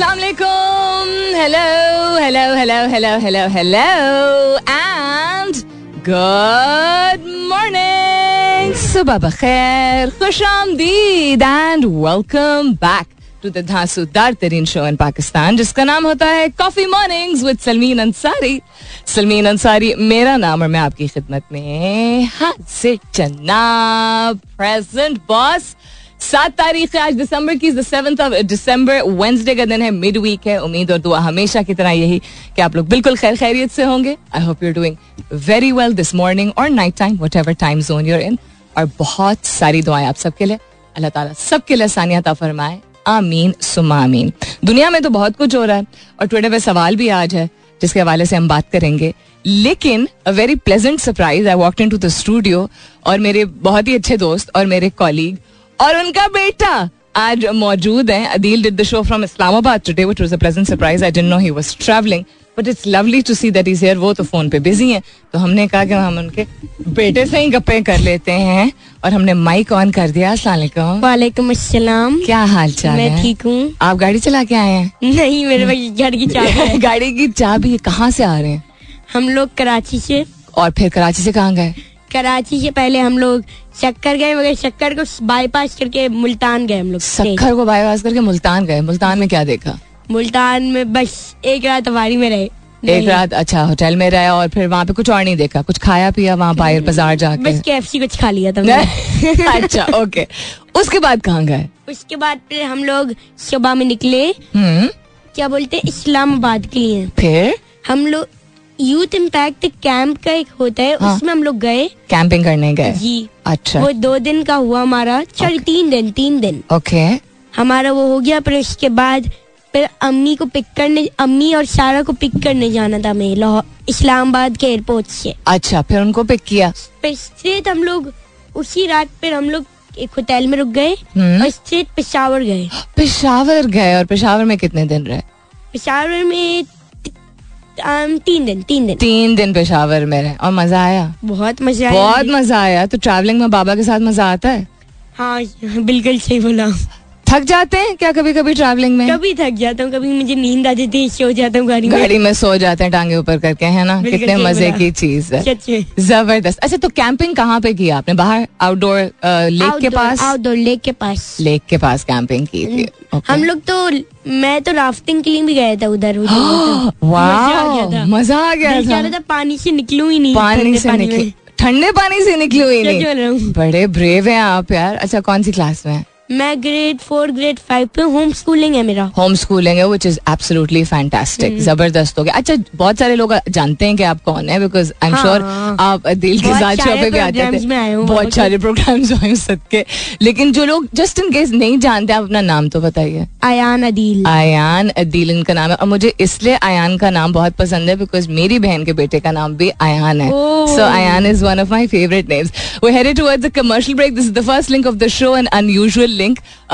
अस्सलाम वालेकुम, hello hello hello hello hello hello and good morning, सुबह बखैर, खुश आमदीद and welcome back to the धांसूदार तरीन शो इन पाकिस्तान जिसका नाम होता है coffee mornings with Salmeen Ansari. Salmeen Ansari मेरा नाम और मैं आपकी खिदमत में हाजिर जनाब, प्रेजेंट बॉस। 7 तारीख है आज दिसंबर की, the 7th of December, Wednesday का दिन है, मिड वीक है। उम्मीद और दुआ हमेशा की तरह यही कि आप लोग बिल्कुल खैर खैरियत से होंगे। I hope you are doing very well this morning और night time, whatever time zone you're in. और बहुत सारी दुआएं आप सबके लिए, अल्लाह ताला सबके लिए आसानियां अता फरमाए, आमीन सुम्मा आमीन। दुनिया में तो बहुत कुछ हो रहा है और ट्विटर पे सवाल भी आज है जिसके हवाले से हम बात करेंगे, लेकिन a very pleasant surprise. I walked into the studio और मेरे बहुत ही अच्छे दोस्त और मेरे कॉलीग और उनका बेटा आज मौजूद हैं। Adil did the show from Islamabad today, which was a pleasant surprise. I didn't know he was traveling, but it's lovely to see that he's here. वो तो फोन पे बिजी हैं, तो हमने कहा कि हम उनके बेटे से ही गप्पे कर लेते हैं और हमने माइक ऑन कर दिया। अस्सलाम वालेकुम, क्या हाल चाल? मैं ठीक हूँ। आप गाड़ी चला के आए हैं? नहीं, मेरे पास गाड़ी की चाबी। गाड़ी की चाबी? कहाँ से आ रहे हैं? हम लोग कराची से। और फिर कराची से कहाँ गए? कराची से पहले हम लोग शक्कर गए, मगर शक्कर को बाईपास करके मुल्तान गए हम लोग। शक्कर को बाईपास करके मुल्तान गए। मुल्तान में क्या देखा? मुल्तान में बस एक रात हवारी में रहे। एक रात? अच्छा, होटल में रहे और फिर वहाँ पे कुछ और नहीं देखा? कुछ खाया पिया वहाँ बाहर बाजार जाके? बस KFC कुछ खा लिया था। अच्छा, ओके। उसके बाद कहाँ गए? उसके बाद फिर हम लोग सुबह में निकले, क्या बोलते, इस्लामाबाद के लिए। फिर हम लोग यूथ इम्पैक्ट कैंप का एक होता है, उसमें हम लोग गए, कैंपिंग करने गए जी। अच्छा, वो 2 दिन का हुआ हमारा, चल 3 दिन, 3 दिन ओके हमारा वो हो गया। पर उसके बाद फिर अम्मी और सारा को पिक करने जाना था हमें लाहौर, इस्लामाबाद के एयरपोर्ट से। अच्छा, फिर उनको पिक किया? फिर स्ट्रेट हम लोग उसी रात पर हम लोग एक होटल में रुक गए और स्ट्रेट पेशावर गए। पेशावर गए, और पेशावर में कितने दिन रहे? पेशावर में 3 दिन पेशावर में रहे। और मजा आया? बहुत मजा आया। तो ट्रैवलिंग में बाबा के साथ मजा आता है? हाँ, बिल्कुल सही बोला। थक जाते हैं क्या कभी कभी ट्रैवलिंग में? कभी थक जाता हूँ, कभी मुझे नींद आ जाती है, सो जाता हूँ गाड़ी में सो जाते हैं टांगे ऊपर करके, है ना? कितने मजे की चीज है, जबरदस्त। अच्छा, तो कैंपिंग कहाँ पे की आपने? बाहर आउटडोर लेक के पास? आउटडोर लेक के पास कैंपिंग की थी। हम लोग तो, मैं तो राफ्टिंग के लिए भी गया था उधर। मजा आ गया था, पानी से निकलू ही नहीं, ठंडे पानी से निकलू ही नहीं। बड़े ब्रेव है आप यार। अच्छा, कौन सी क्लास में? मैं ग्रेड 4, ग्रेड 5 पे। होम स्कूलिंग है मेरा। होम स्कूलिंग है, व्हिच इज एब्सोल्युटली फैंटास्टिक, जबरदस्त हो गया। अच्छा, बहुत सारे लोग जानते हैं कि आप कौन है, बिकॉज आई एम श्योर आप Adil के साथ शो पे भी आते थे, बहुत सारे प्रोग्राम्स आए सबके। लेकिन जो लोग जस्ट इन केस नहीं जानते, आप अपना नाम तो बताइए। Ayan Adil। Ayan Adil इनका नाम है, और मुझे इसलिए Ayan का नाम बहुत पसंद है बिकॉज मेरी बहन के बेटे का नाम भी Ayan है। So Ayan is one of my favourite names. We headed towards the commercial break. This is the first link of the show, an unusual link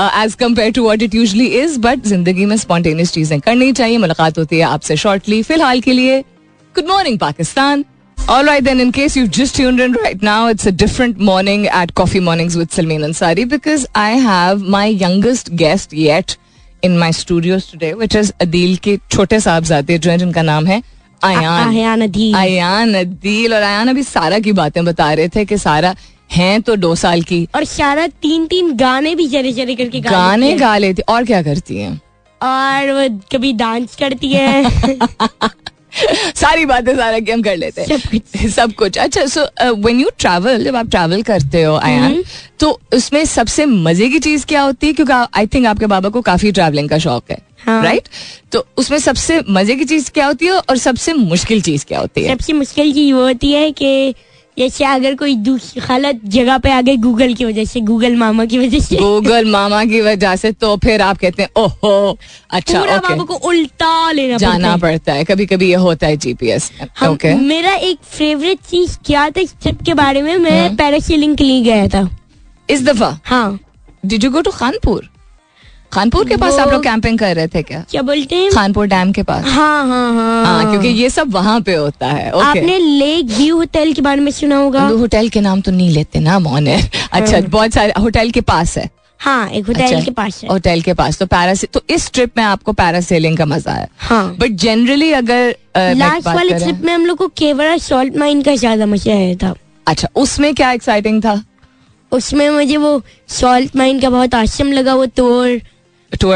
as compared to what it usually is, but जिंदगी में spontaneous चीजें करनी चाहिए। मुलाकात होती है आपसे shortly, फिलहाल के लिए good morning Pakistan. All right then, in case you've just tuned in right now, it's a different morning at Coffee Mornings with Salmeen Ansari because I have my youngest guest yet in my studios today, which is Adil के छोटे साहबजादे जो हैं, जिनका नाम है Ayan Adil। और Ayan अभी सारा की बातें बता रहे थे कि सारा हैं तो 2 साल की, और सारा 3 गाने भी जरे करके गाने गा लेती। और क्या करती हैं? और वो कभी डांस करती है। सारी बातें सारा की हम कर लेते हैं, सब कुछ। अच्छा, सो व्हेन यू ट्रैवल, जब आप ट्रैवल करते हो Ayan, तो उसमें सबसे मजे की चीज क्या होती है? क्योंकि आई थिंक आपके बाबा को काफी ट्रैवलिंग का शौक है, राइट? तो उसमें सबसे मजे की चीज क्या होती है और सबसे मुश्किल चीज क्या होती है? सबसे मुश्किल चीज वो होती है कि जैसे अगर कोई दूसरी गलत जगह पे आ गए गूगल मामा की वजह से, तो फिर आप कहते हैं ओहो। अच्छा, पूरा मामा को उल्टा लेना जाना पड़ता है, कभी कभी ये होता है GPS। मेरा एक फेवरेट चीज क्या था इस ट्रिप के बारे में, मैं पैरासेलिंग के लिए गया था इस दफा। हाँ, did you go to Khanpur के पास? आप लोग कैंपिंग कर रहे थे क्या बोलते हैं, खानपुर डैम के पास? हाँ, क्योंकि ये सब वहाँ पे होता है। आपने लेक व्यू होटल के बारे में सुना होगा। होटल के नाम तो नहीं लेते ना, मोहन। अच्छा, बहुत सारे होटल के पास है। हाँ, एक होटल के पास है, होटल के पास. तो तो इस ट्रिप में आपको पैरासेलिंग का मजा है. हाँ. बट जनरली अगर लास्ट वाली ट्रिप में हम लोग को केवड़ा सॉल्ट माइन का ज्यादा मजा आया था. अच्छा, उसमें क्या एक्साइटिंग था? उसमें मुझे वो सॉल्ट माइन का बहुत आश्चर्य लगा. वो टूर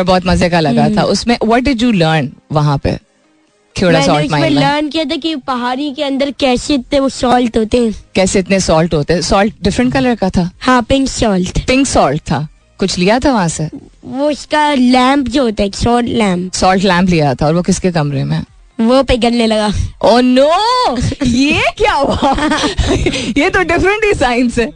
बहुत मजे का लगा था. उसमें व्हाट डिड यू लर्न वहाँ पे? मैंने लर्न किया था कि पहाड़ी के अंदर कैसे इतने वो सॉल्ट होते हैं, कैसे इतने सॉल्ट होते हैं. सॉल्ट डिफरेंट कलर का था. हाँ, पिंक सॉल्ट था. कुछ लिया था वहाँ से? वो इसका लैम्प जो होता है, सॉल्ट लैम्प लिया था. और वो किसके कमरे में? वो पिघलने लगा. ओह नो, ये क्या हुआ? ये तो डिफरेंट ही साइंस है.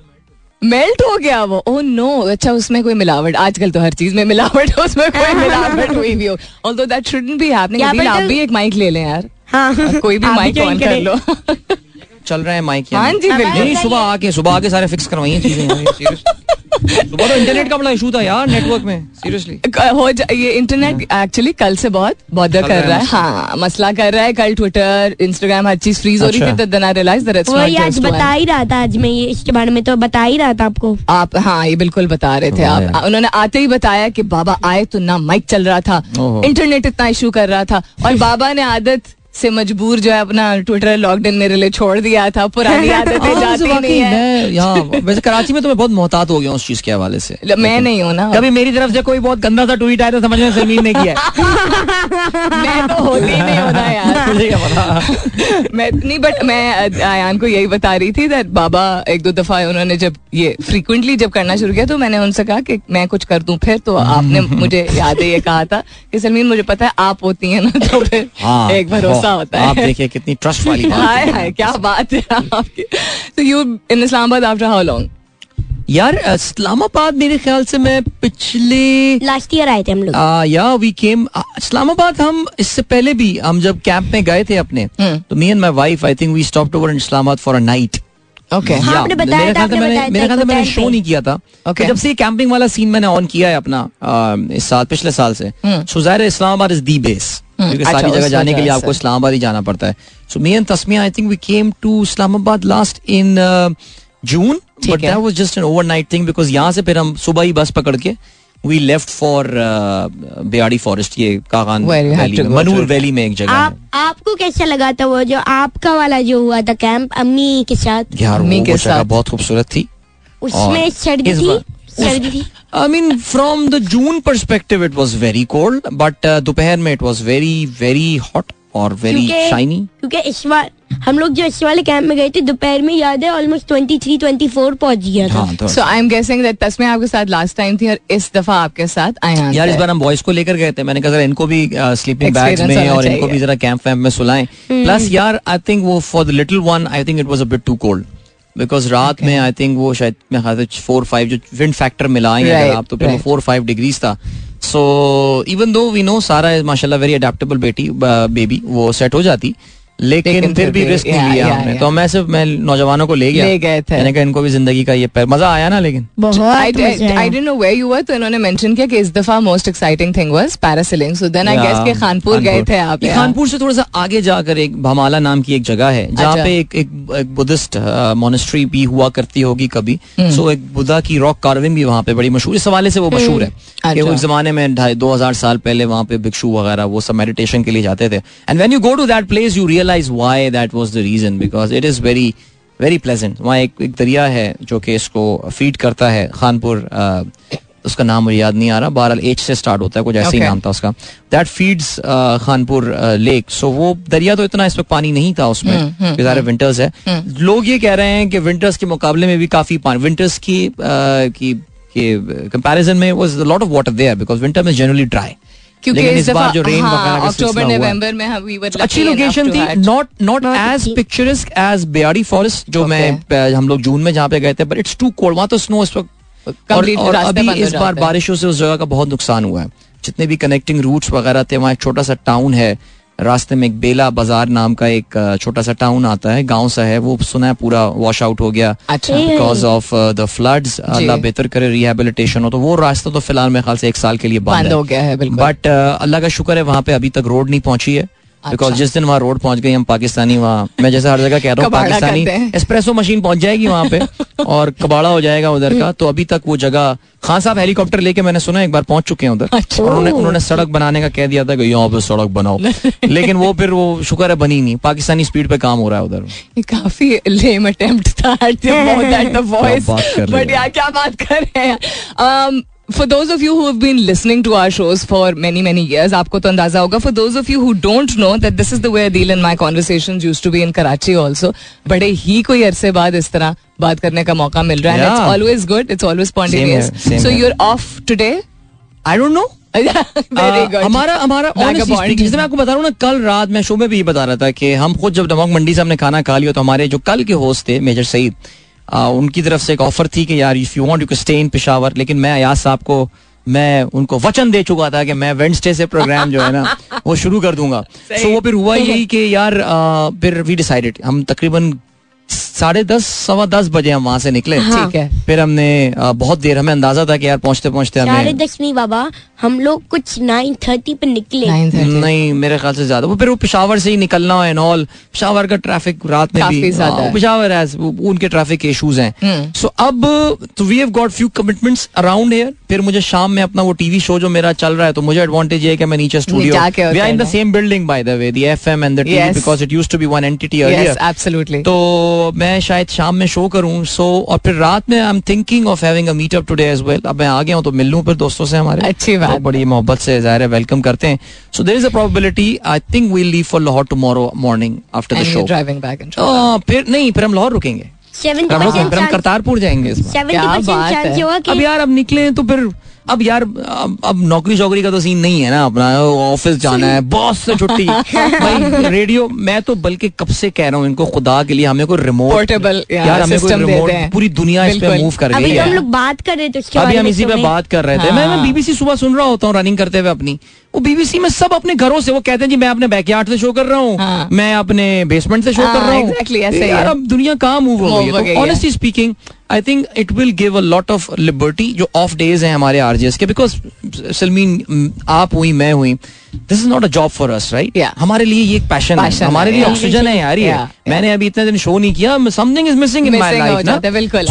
मेल्ट हो गया वो. Oh no. अच्छा, उसमें कोई मिलावट? आजकल तो हर चीज में मिलावट है, उसमें कोई मिलावट हुई भी हो. Although that shouldn't be happening. आप भी एक माइक ले लें यार. हाँ, कोई भी माइक ऑन कर लो. चल रहे हैं माइक. हाँ जी, बिल्कुल. सुबह आके सारे फिक्स करवाइए चीजें. सुबह तो इंटरनेट का बड़ा इशू था यार, नेटवर्क में. सीरियसली ये इंटरनेट एक्चुअली कल से बहुत कर रहा है. हाँ, मसला कर रहा है. कल ट्विटर, इंस्टाग्राम, हर चीज फ्रीज हो रही थी. Then I realised that it's not just. आज बता ही रहा था, आज मैं ये इसके बारे में तो बता ही रहा था आपको. आप हाँ, ये बिल्कुल बता रहे थे आप. उन्होंने आते ही बताया कि बाबा आए तो ना माइक चल रहा था, इंटरनेट इतना इशू कर रहा था. और बाबा ने आदत से मजबूर जो है अपना ट्विटर लॉकडाउन मेरे लिए छोड़ दिया था. पुरानी आदतें जाती नहीं है. यहाँ वैसे कराची में तो मैं बहुत मोहतात हो गया उस चीज के हवाले से. मैं नहीं हूँ ना. कभी मेरी तरफ से कोई बहुत गंदा सा ट्वीट आया तो समझ में समीर ने किया. मैं तो होती ही नहीं होता यार. मैं नहीं, बट मैं आयान को यही बता रही थी दैट बाबा एक दो दफा उन्होंने जब ये फ्रीक्वेंटली जब करना शुरू किया तो मैंने उनसे कहा कि मैं कुछ कर दूं फिर. तो आपने मुझे याद है ये कहा था कि सलमीन मुझे पता है आप होती है ना, तो फिर एक भरोसा होता है. आप देखिए कितनी ट्रस्ट वाली बात. हाय हाय, क्या बात है आपकी. तो you in Islamabad after how long? यार इस्लामाबाद मेरे ख्याल से मैं पिछले लास्ट ईयर आए थे हम लोग. या वी केम इस्लामाबाद. हम इससे पहले भी हम जब कैंप में गए थे अपने, तो me and my wife I think we stopped over in Islamabad for a night. Okay. मेरे ख्याल से मैंने शो नहीं किया था. Okay. जब से ये कैंपिंग वाला सीन मैंने ऑन किया है अपना इस साल, पिछले साल से, सो ज़ाहिर है इस्लामाबाद इज दी बेस. क्योंकि सारी जगह जाने के लिए आपको इस्लामाबाद ही जाना पड़ता है. So me and Tasmiya I think we came to Islamabad last in June, but that was just an overnight thing because यहाँ से फिर हम सुबह ही बस पकड़ के we left for Beari forest. ये कागान वैली, मनूर वैली में एक जगह. आपको कैसा लगा था वो जो आपका वाला जो हुआ था कैंप अम्मी के साथ? यार वो जगह बहुत खूबसूरत थी. उसमें सर्दी थी. I mean, from the June perspective, it was very cold, but दोपहर में it was very, very hot और very shiny. क्योंकि इस बार हम लोग जो इस वाले कैंप में गए थे दोपहर में, याद है ऑलमोस्ट 23-24 पहुंच गया था. So I'm guessing that तस्मे आपके साथ लास्ट टाइम थी और इस दफा आपके साथ आयान. यार इस बार हम बॉयज को लेकर गए थे. मैंने कहा जरा इनको भी स्लीपिंग बैग्स में और इनको भी जरा कैंप वैम्प में सुलाएं. प्लस यार आई थिंक वो for the little one I think it was a bit too cold. Because रात में आई थिंक वो शायद में 4-5 जो विंड फैक्टर मिलाएंगे आप, तो 4-5 डिग्रीज था. So even though we know सारा माशाल्लाह वेरी अडेप्टेबल बेबी, वो सेट हो जाती, लेकिन फिर भी रिस्क नहीं लिया हमने. तो मैं नौजवानों को ले गए थे. मैंने कहा इनको भी जिंदगी का ये मजा आया ना. लेकिन I didn't know where you were, तो इन्होंने मेंशन किया कि इस दफा most exciting thing was parasailing. So then I guess के खानपुर गए थे आप. खानपुर से थोड़ा सा आगे जाकर एक भमाला नाम की एक जगह है जहाँ पे एक बुद्धिस्ट मोनेस्ट्री भी हुआ करती होगी कभी. सो एक बुद्धा की रॉक कार्विंग भी वहाँ पे बड़ी मशहूर, इस हवाले से वो मशहूर है. उस जमाने में 2,500-2,000 साल पहले वहाँ पे भिक्षु वगैरह वो सब मेडिटेशन के लिए जाते थे. And when you go to that place you realize why that was the reason, because it is very very pleasant. वहाँ एक दरिया है जो कि इसको फीड करता है खानपुर. उसका नाम मुझे याद नहीं आ रहा, बहरहाल H से स्टार्ट होता है, कुछ ऐसे ही नाम था उसका. That feeds Khanpur lake. So वो दरिया तो इतना इस पर पानी नहीं था उसमें, बेचारे विंटर्स है. लोग ये कह रहे हैं कि विंटर्स के मुकाबले में भी काफी पानी, विंटर्स की कंपैरिजन में was a lot of water there because winter is generally dry. क्योंकि इस बार जो रेन वगैरह का अक्टूबर नवंबर में वी वर अच्छी लोकेशन थी. Not as picturesque as बेआड़ी forest जो मैं हम लोग जून में जहाँ पे गए थे, बट इट्स टू कोल्ड. वहाँ तो स्नो इस वक्त, और अभी इस बार बारिशों से उस जगह का बहुत नुकसान हुआ है. जितने भी कनेक्टिंग रूट्स वगैरह थे, वहाँ एक छोटा सा टाउन है, रास्ते में एक बेला बाजार नाम का एक छोटा सा टाउन आता है, गांव सा है, वो सुना है पूरा वॉश आउट हो गया बिकॉज ऑफ द फ्लड्स. अल्लाह बेहतर करे रिहेबिलिटेशन हो. तो वो रास्ता तो फिलहाल मेरे ख्याल से 1 साल के लिए बंद हो गया है, बट अल्लाह का शुक्र है वहाँ पे अभी तक रोड नहीं पहुंची है. बिकॉज जिस दिन वहाँ रोड पहुंच गई हम पाकिस्तानी, वहाँ मैं जैसे हर जगह कह रहा हूँ पाकिस्तानी एस्प्रेसो मशीन पहुंच जाएगी वहाँ पे और कबाड़ा हो जाएगा उधर का. तो अभी तक वो जगह खान साहब हेलीकॉप्टर लेके मैंने सुना एक बार पहुंच चुके हैं उधर. अच्छा। उन्होंने सड़क बनाने का कह दिया था कि यहाँ पे सड़क बनाओ लेकिन वो फिर वो शुक्र है बनी नहीं. पाकिस्तानी स्पीड पे काम हो रहा है उधर. काफी लेम अटेम्प्ट था बट यार क्या बात कर रहे हैं. For those of you who have been listening to our shows for many, many years, आपको तो अंदाजा होगा. For those of you who don't know that this is the way Adil and my conversations used to be in Karachi also. बड़े ही कोई अरसे बाद इस तरह बात करने का मौका मिल रहा है. It's always good. It's always spontaneous. So you're off today? I don't know. हमारा जैसे मैं आपको बता रहा हूँ ना, कल रात मैं शो में भी ये बता रहा था कि हम खुद जब दमक मंडी से हमने खाना खा लिया तो हमारे जो कल के होस्ट थे मेजर सईद, उनकी तरफ से एक ऑफर थी कि यार if you want you can stay in Peshawar. लेकिन मैं अयाज साहब को, मैं उनको वचन दे चुका था कि मैं वेडनेसडे से प्रोग्राम जो है ना वो शुरू कर दूंगा. सो वो फिर हुआ यही कि यार फिर वी डिसाइडेड हम तकरीबन 10:30-10:15 बजे हम वहाँ से निकले. ठीक है. फिर हमने बहुत देर, हमें अंदाजा था कि यार पहुँचते पहुँचते हमें 10वीं बाबा हम लोग कुछ 9:30 पे निकले. नहीं, मेरे ख्याल से ज्यादा. वो फिर वो पेशावर से ही निकलना एंड ऑल, पेशावर का ट्रैफिक रात में भी पेशावर है, उनके ट्रैफिक के इशूज हैं. सो अब we have got few commitments around here. फिर मुझे शाम में अपना वो टीवी शो जो मेरा चल रहा है, तो मुझे एडवांटेज ये है कि मैं नीचे studio, we are in the same building by the way, the FM and the TV, because it used to be one entity earlier. Absolutely. तो मैं शायद शाम में शो करूं. सो और फिर रात में I am thinking of having a meetup today as well. अब मैं आ गया हूं तो मिल लूं फिर दोस्तों से हमारे. अच्छी बात. बड़ी मोहब्बत से ज़ाहिर है वेलकम करते हैं. So there is a probability I think we leave for Lahore tomorrow morning after the show. Driving back इंशाल्लाह. फिर नहीं, फिर हम लाहौर रुकेंगे. 70% हम करतारपुर जाएंगे इस बार. 70% चांस होगा कि अब यार अब निकले तो फिर अब यार अब नौकरी चौकरी का तो सीन नहीं है ना, अपना ऑफिस जाना है, बॉस से छुट्टी. भाई रेडियो, मैं तो बल्कि कब से कह रहा हूँ इनको, खुदा के लिए हमें कोई रिमोट यार, हमें कोई रिमोट. पूरी दुनिया इस पे मूव कर रही है. हम लोग बात कर रहे थे, अभी हम इसी पे बात कर रहे थे. मैं बीबीसी सुबह सुन रहा होता हूँ रनिंग करते हुए अपनी. वो बीबीसी में सब अपने घरों से, वो कहते हैं जी मैं अपने बैकयार्ड से शो कर रहा हूँ, मैं अपने बेसमेंट से शो कर रहा हूँ. अब दुनिया कहाँ मूव हो गई है. Honestly speaking I think it will give a lot of liberty जो ऑफ डेज हैं हमारे RJs के, because सलमीन आप हुई, मैं हुई, this is not a job for us, right? हमारे लिए ये एक passion है, हमारे लिए ऑक्सीजन है यार. ये मैंने अभी इतने दिन शो नहीं किया. Something is missing in my life ना.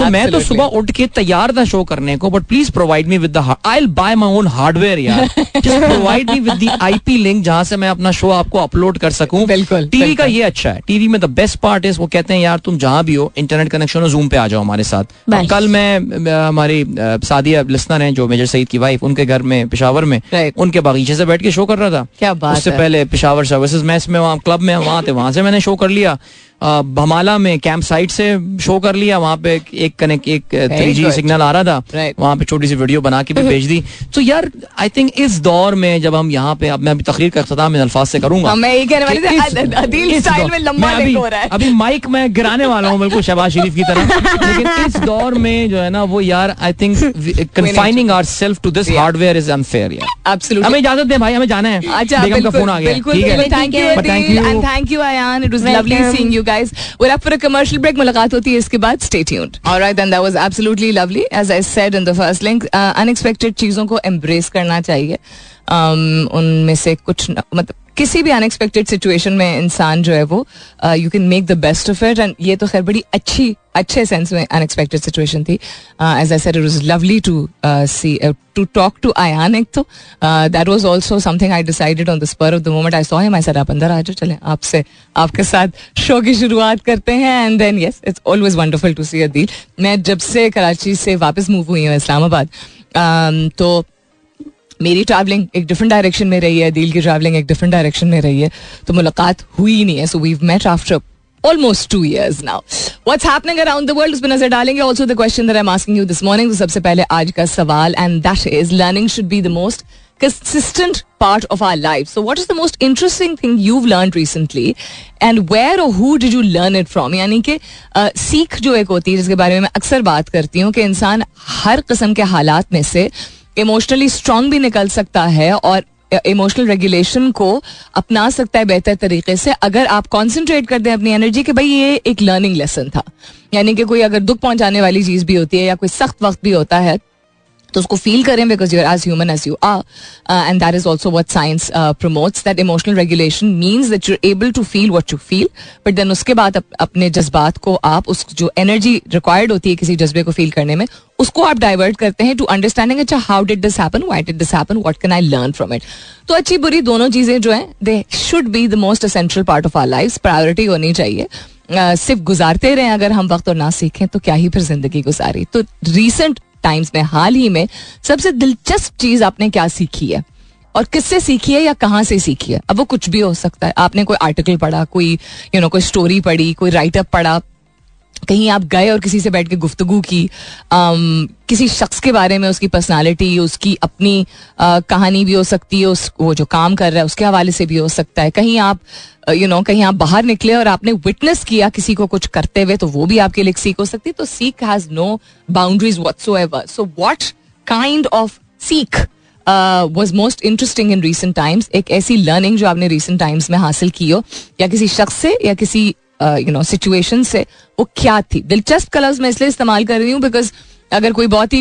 So मैं तो सुबह उठ के तैयार था शो करने को, but please provide me with the I'll buy my own hardware यार. Just provide me with the IP link जहाँ से मैं अपना शो आपको अपलोड कर सकूँ. बिल्कुल. टीवी का ये अच्छा है. टीवी में the best part is वो कहते हैं यार तुम जहाँ भी हो इंटरनेट कनेक्शन हो, जूम पे आ जाओ हमारे साथ. कल मैं हमारी सादिया लिस्नर हैं जो मेजर सईद की वाइफ, उनके घर में पेशावर में उनके बागीचे से बैठ के शो कर रहा था. क्या बात. उससे पहले पेशावर सर्विसेज मैच में वहाँ क्लब में वहाँ थे, वहाँ से मैंने शो कर लिया. भमाला में कैंप साइट से शो कर लिया, वहाँ पे एक 3G सिग्नल आ रहा था, वहाँ पे छोटी सी वीडियो बना के भी भेज दी. तो यार आई थिंक इस दौर में जब हम यहाँ पे, अब मैं अभी तकरीर का इख्तिताम इन अल्फाज से करूंगा, अभी माइक मैं गिराने वाला हूँ बिल्कुल शहबाज शरीफ की तरह. लेकिन इस दौर में जो है ना वो यार I think confining ourselves to this hardware is unfair. Absolutely. हमें इजाजत दें भाई, हमें जाना है. बेगम का फोन आ गया. ठीक है, thank you Ayan, it was lovely seeing you guys. We're up for a commercial break. मुलाकात होती है इसके बाद. Stay tuned. All right, then that was absolutely lovely. As I said in the first link, unexpected चीजों को embrace करना चाहिए. उनमें से कुछ मतलब किसी भी अनएक्सपेक्टेड सिचुएशन में इंसान जो है वो you can make the best of it. And ये तो खैर बड़ी अच्छे सेंस में अनएक्सपेक्टेड सिचुएशन थी. As I said, it was lovely to see to talk to Ayan. एक तो that was also something I decided on the spur of the moment I saw him. I said आप अंदर आ जाओ, चलें आपसे आपके साथ शो की शुरुआत करते हैं. And then yes, it's always wonderful to see Adeel. मैं जब से कराची से वापस मूव हुई हूँ इस्लामाबाद, तो मेरी ट्रैवलिंग एक डिफरेंट डायरेक्शन में रही है, अदील की ट्रैवलिंग एक डिफरेंट डायरेक्शन में रही है, तो मुलाकात हुई ही नहीं है. So we met after almost 2 years now. What's happening around the world? उस पर नजर डालेंगे. Also the question that I'm asking you this morning, तो सबसे पहले आज का सवाल, and that is learning should be the most consistent part of our life. So what is the most interesting thing you've learned recently and where or who did you learn it from? यानी कि सीख जो एक होती है जिसके बारे में मैं अक्सर बात करती हूँ कि इंसान हर किस्म के हालात में से इमोशनली स्ट्रांग भी निकल सकता है और इमोशनल रेगुलेशन को अपना सकता है बेहतर तरीके से अगर आप कॉन्सेंट्रेट कर दें अपनी एनर्जी के. भाई ये एक लर्निंग लेसन था, यानी कि कोई अगर दुख पहुंचाने वाली चीज़ भी होती है या कोई सख्त वक्त भी होता है तो उसको फील करें because you are as human as you are and that is also what science promotes that emotional regulation means that you are able to feel what you feel but then उसके बाद अपने जज्बात को आप उस जो energy required होती है किसी जज्बे को फील करने में उसको आप डाइवर्ट करते हैं टू अंडरस्टैंडिंग अच्छा how did this happen why did this happen what can I learn from it. तो अच्छी बुरी दोनों चीज़ें जो हैं they should be the most essential part of our life. Priority होनी चाहिए. सिर्फ गुजारते रहें अगर हम वक्त और ना सीखें तो क्या ही फिर जिंदगी गुजारी. तो रिसेंट टाइम्स में हाल ही में सबसे दिलचस्प चीज़ आपने क्या सीखी है और किससे सीखी है या कहाँ से सीखी है. अब वो कुछ भी हो सकता है. आपने कोई आर्टिकल पढ़ा, कोई कोई स्टोरी पढ़ी, कोई राइटअप पढ़ा, कहीं आप गए और किसी से बैठ के गुफ्तगू की, किसी शख्स के बारे में, उसकी पर्सनालिटी, उसकी अपनी कहानी भी हो सकती है, वो जो काम कर रहा है उसके हवाले से भी हो सकता है. कहीं आप कहीं आप बाहर निकले और आपने विटनेस किया किसी को कुछ करते हुए तो वो भी आपके लिए सीख हो सकती है. तो सीख has no boundaries whatsoever. So what kind of सीख was most interesting in recent times? एक ऐसी learning जो आपने recent times में हासिल की हो या किसी शख्स से या किसी सिचुएशन से, वो क्या थी. दिलचस्प का लफ्ज मैं इसलिए इस्तेमाल कर रही हूँ बिकॉज अगर कोई बहुत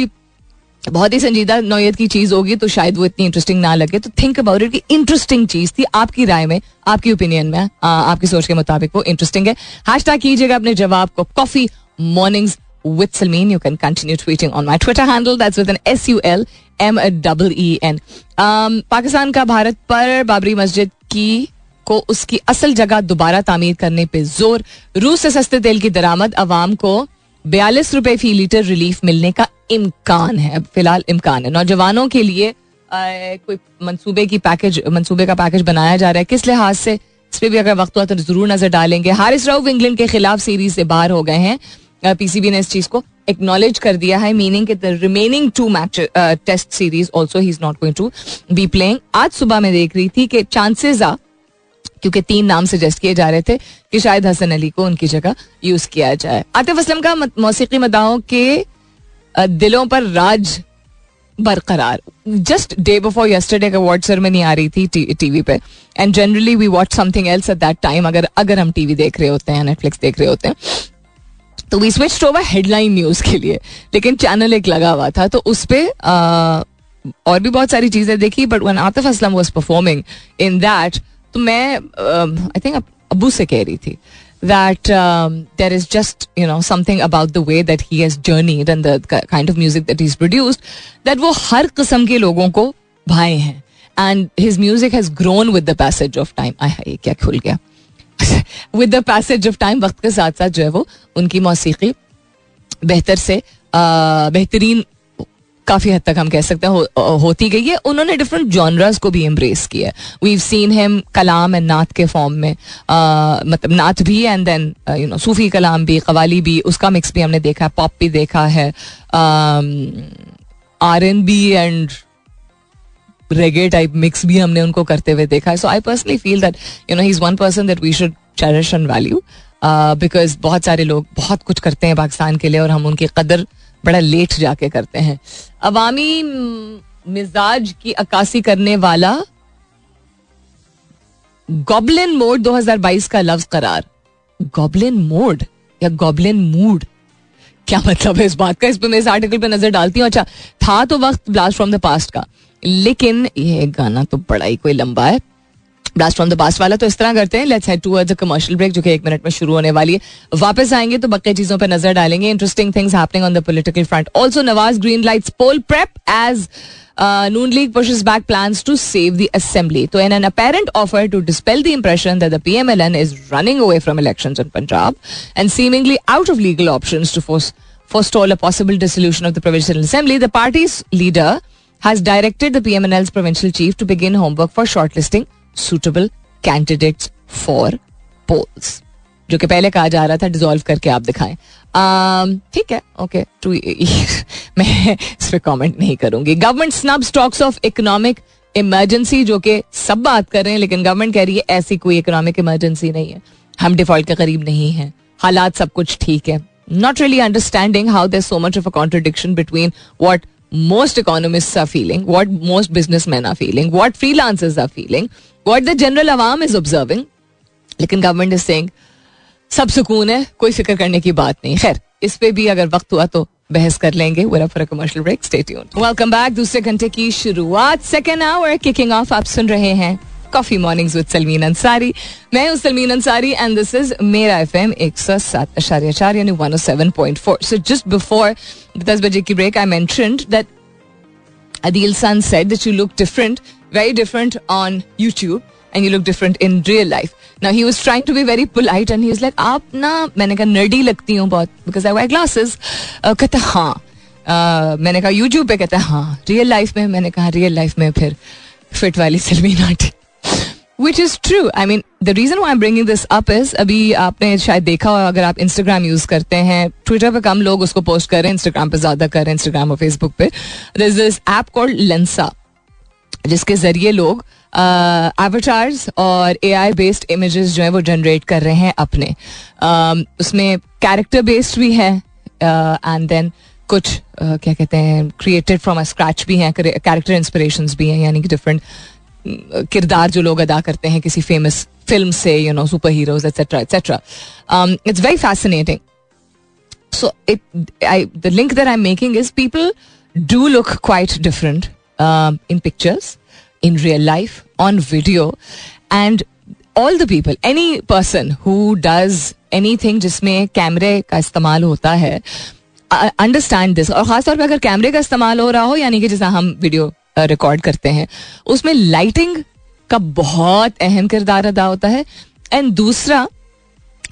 ही संजीदा नौयत की चीज़ होगी तो शायद वो इतनी इंटरेस्टिंग ना लगे. तो थिंक अबाउट इट कि इंटरेस्टिंग चीज़ थी आपकी राय में, आपकी ओपिनियन में, आपकी सोच के मुताबिक वो इंटरेस्टिंग है. हैशटैग कीजिएगा अपने जवाब को coffee mornings with Salmeen. You can continue tweeting on my Twitter handle that's with an SULMEEN. Pakistan का भारत पर बाबरी मस्जिद की को उसकी असल जगह दोबारा तामीर करने पे जोर. रूस से सस्ते तेल की दरामद, अवाम को 42 रुपए फी लीटर रिलीफ मिलने का इम्कान है. फिलहाल इम्कान है. नौजवानों के लिए कोई मंसूबे का पैकेज बनाया जा रहा है. किस लिहाज से, इस पर भी अगर वक्त हुआ तो जरूर नजर डालेंगे. हारिस राउफ इंग्लैंड के खिलाफ सीरीज से बाहर हो गए हैं. पीसीबी ने इस चीज को एक्नॉलेज कर दिया है, मीनिंग कि the remaining 2 match test series also he is not going to be playing. आज सुबह मैं देख रही थी कि चांसेस आ, क्योंकि 3 नाम सजेस्ट किए जा रहे थे कि शायद हसन अली को उनकी जगह यूज किया जाए. आतिफ असलम का मौसीकी मदाहों के दिलों पर राज बरकरार. जस्ट डे बिफोर यस्टरडे एक अवार्ड सेरेमनी आ रही थी टीवी पे and generally we watch something else at that time. अगर हम टीवी देख रहे होते हैं, नेटफ्लिक्स देख रहे होते हैं तो we switched over headline news के लिए, लेकिन चैनल एक लगा हुआ था तो उस पे और भी बहुत सारी चीजें देखी. But when Atif Aslam was performing in that तो मैं आई थिंक अबू से कह रही थी that there is just something about the way that he has journeyed and the kind of music that he is produced that वो हर किस्म के लोगों को भाए हैं and his music has grown with the passage of time. I क्या खुल गया with the passage of time. वक्त के साथ साथ जो है वो उनकी मौसीकी बेहतरीन काफ़ी हद तक हम कह सकते हैं होती गई है. उन्होंने डिफरेंट जॉनरास को भी एम्ब्रेस किया है. वी हैव सीन हिम कलाम एंड नात के फॉर्म में, मतलब नात भी एंड देन सूफी कलाम भी, कवाली भी, उसका मिक्स भी हमने देखा है. पॉप भी देखा है, R&B and reggae type mix भी हमने उनको करते हुए देखा है. So I personally feel that he is one person that we should cherish and value because बहुत सारे लोग बहुत कुछ करते हैं पाकिस्तान के लिए और हम उनकी कदर बड़ा लेट जाके करते हैं. अवामी मिजाज की अक्कासी करने वाला गॉबलिन मोड 2022 का लफ्ज करार. गॉबलिन मोड या गॉबलिन मूड, क्या मतलब है इस बात का? इस पर मैं इस आर्टिकल पे नजर डालती हूँ. अच्छा, था तो वक्त ब्लास्ट फ्रॉम द पास्ट का, लेकिन यह गाना तो बड़ा ही कोई लंबा है. ब्लास्ट फ्रॉम द पास्ट वाला तो इस तरह करते हैं, let's head towards a commercial break जो कि 1 मिनट में शुरू होने वाली है. वापस आएंगे तो बाकी चीजों पर नजर डालेंगे. Interesting things happening on the political front also. Nawaz green lights poll prep as Noon league pushes back plans to save the assembly. So in an apparent offer to dispel the impression that the PMLN is running away from elections in Punjab and seemingly out of legal options to forestall a possible dissolution of the provisional assembly, the party's leader has directed the PMLN's provincial chief to begin homework for shortlisting suitable candidates for polls. जो कि पहले कहा जा रहा था dissolve करके आप दिखाएं. ठीक है, ओके, मैं इस पर कॉमेंट नहीं करूंगी. Government snubs talks of economic emergency, जो कि सब बात कर रहे हैं लेकिन गवर्नमेंट कह रही है ऐसी कोई इकोनॉमिक इमरजेंसी नहीं है, हम डिफॉल्ट के करीब नहीं है, हालात सब कुछ ठीक है. Not really understanding how there so much of a contradiction between what most economists are feeling, what most businessmen are feeling, what freelancers are feeling, what the general awam is observing. लेकिन government is saying सब सुकून है, कोई फिक्र करने की बात नहीं. खैर, इस पे भी अगर वक्त हुआ तो बहस कर लेंगे. Commercial break, stay tuned. Welcome back. दूसरे घंटे की शुरुआत, सेकेंड आवर किकिंग ऑफ. आप सुन रहे हैं coffee mornings with Salmeen Ansari. मैं हूं Salmeen Ansari and this is Mera FM 107.4 यानी 107.4. सो जस्ट बिफोर 10 बजे की break I mentioned that Adil San said that you look different, very different on YouTube and you look different in real life. Now he was trying to be very polite and he was like, आप ना, मैंने कहा nerdy लगती हूँ बहुत because I wear glasses. कहता हाँ, मैंने कहा YouTube पे, कहता हाँ, real life में, मैंने कहा real life में फिर fit वाली Salmeen आंटी. Which is true. I mean, the reason why I'm bringing this up is, अभी आपने शायद देखा हो, अगर आप Instagram यूज़ करते हैं, Twitter पे कम लोग उसको पोस्ट कर रहे हैं, Instagram पे ज़्यादा कर रहे हैं, Instagram और Facebook पे. There's this app called Lensa, जिसके ज़रिए लोग avatars और AI-based images जो हैं वो generate कर रहे हैं अपने. उसमें character-based भी है and then कुछ क्या कहते हैं created from a scratch भी हैं, character inspirations भी हैं, यानी कि different किरदार जो लोग अदा करते हैं किसी फेमस फिल्म से, you know, super heroes etcetera etcetera. It's very fascinating. So the link that I am making is people do look quite different in pictures, in real life, on video. And all the people, any person who does anything जिसमें कैमरे का इस्तेमाल होता है, understand this. और खासतौर पर अगर कैमरे का इस्तेमाल हो रहा हो, यानी कि जैसा हम वीडियो रिकॉर्ड करते हैं, उसमें लाइटिंग का बहुत अहम किरदार अदा होता है. एंड दूसरा,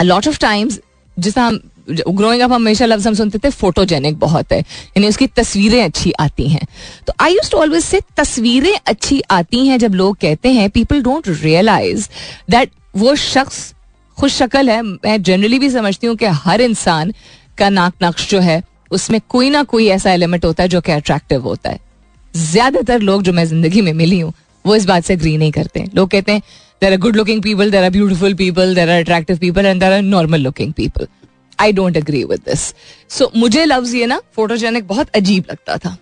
लॉट ऑफ टाइम्स जैसा हम ग्रोइंग अप हमेशा लफ्ज हम सुनते थे, फोटोजेनिक बहुत है, यानी उसकी तस्वीरें अच्छी आती हैं. तो I used to always say तस्वीरें अच्छी आती हैं जब लोग कहते हैं, पीपल डोंट रियलाइज दैट वो शख्स खुश शक्ल है. मैं जनरली भी समझती हूँ कि हर इंसान का नाक नक्श जो है उसमें कोई ना कोई ऐसा एलिमेंट होता है जो कि अट्रैक्टिव होता है. ज्यादातर लोग जो मैं जिंदगी में मिली हूँ वो इस बात से एग्री नहीं करते. लोग कहते हैं there are good looking people, there are beautiful people, there are attractive people and there are normal looking people. I don't agree with this. So मुझे लफ्ज ये ना फोटोजेनिक बहुत अजीब लगता था,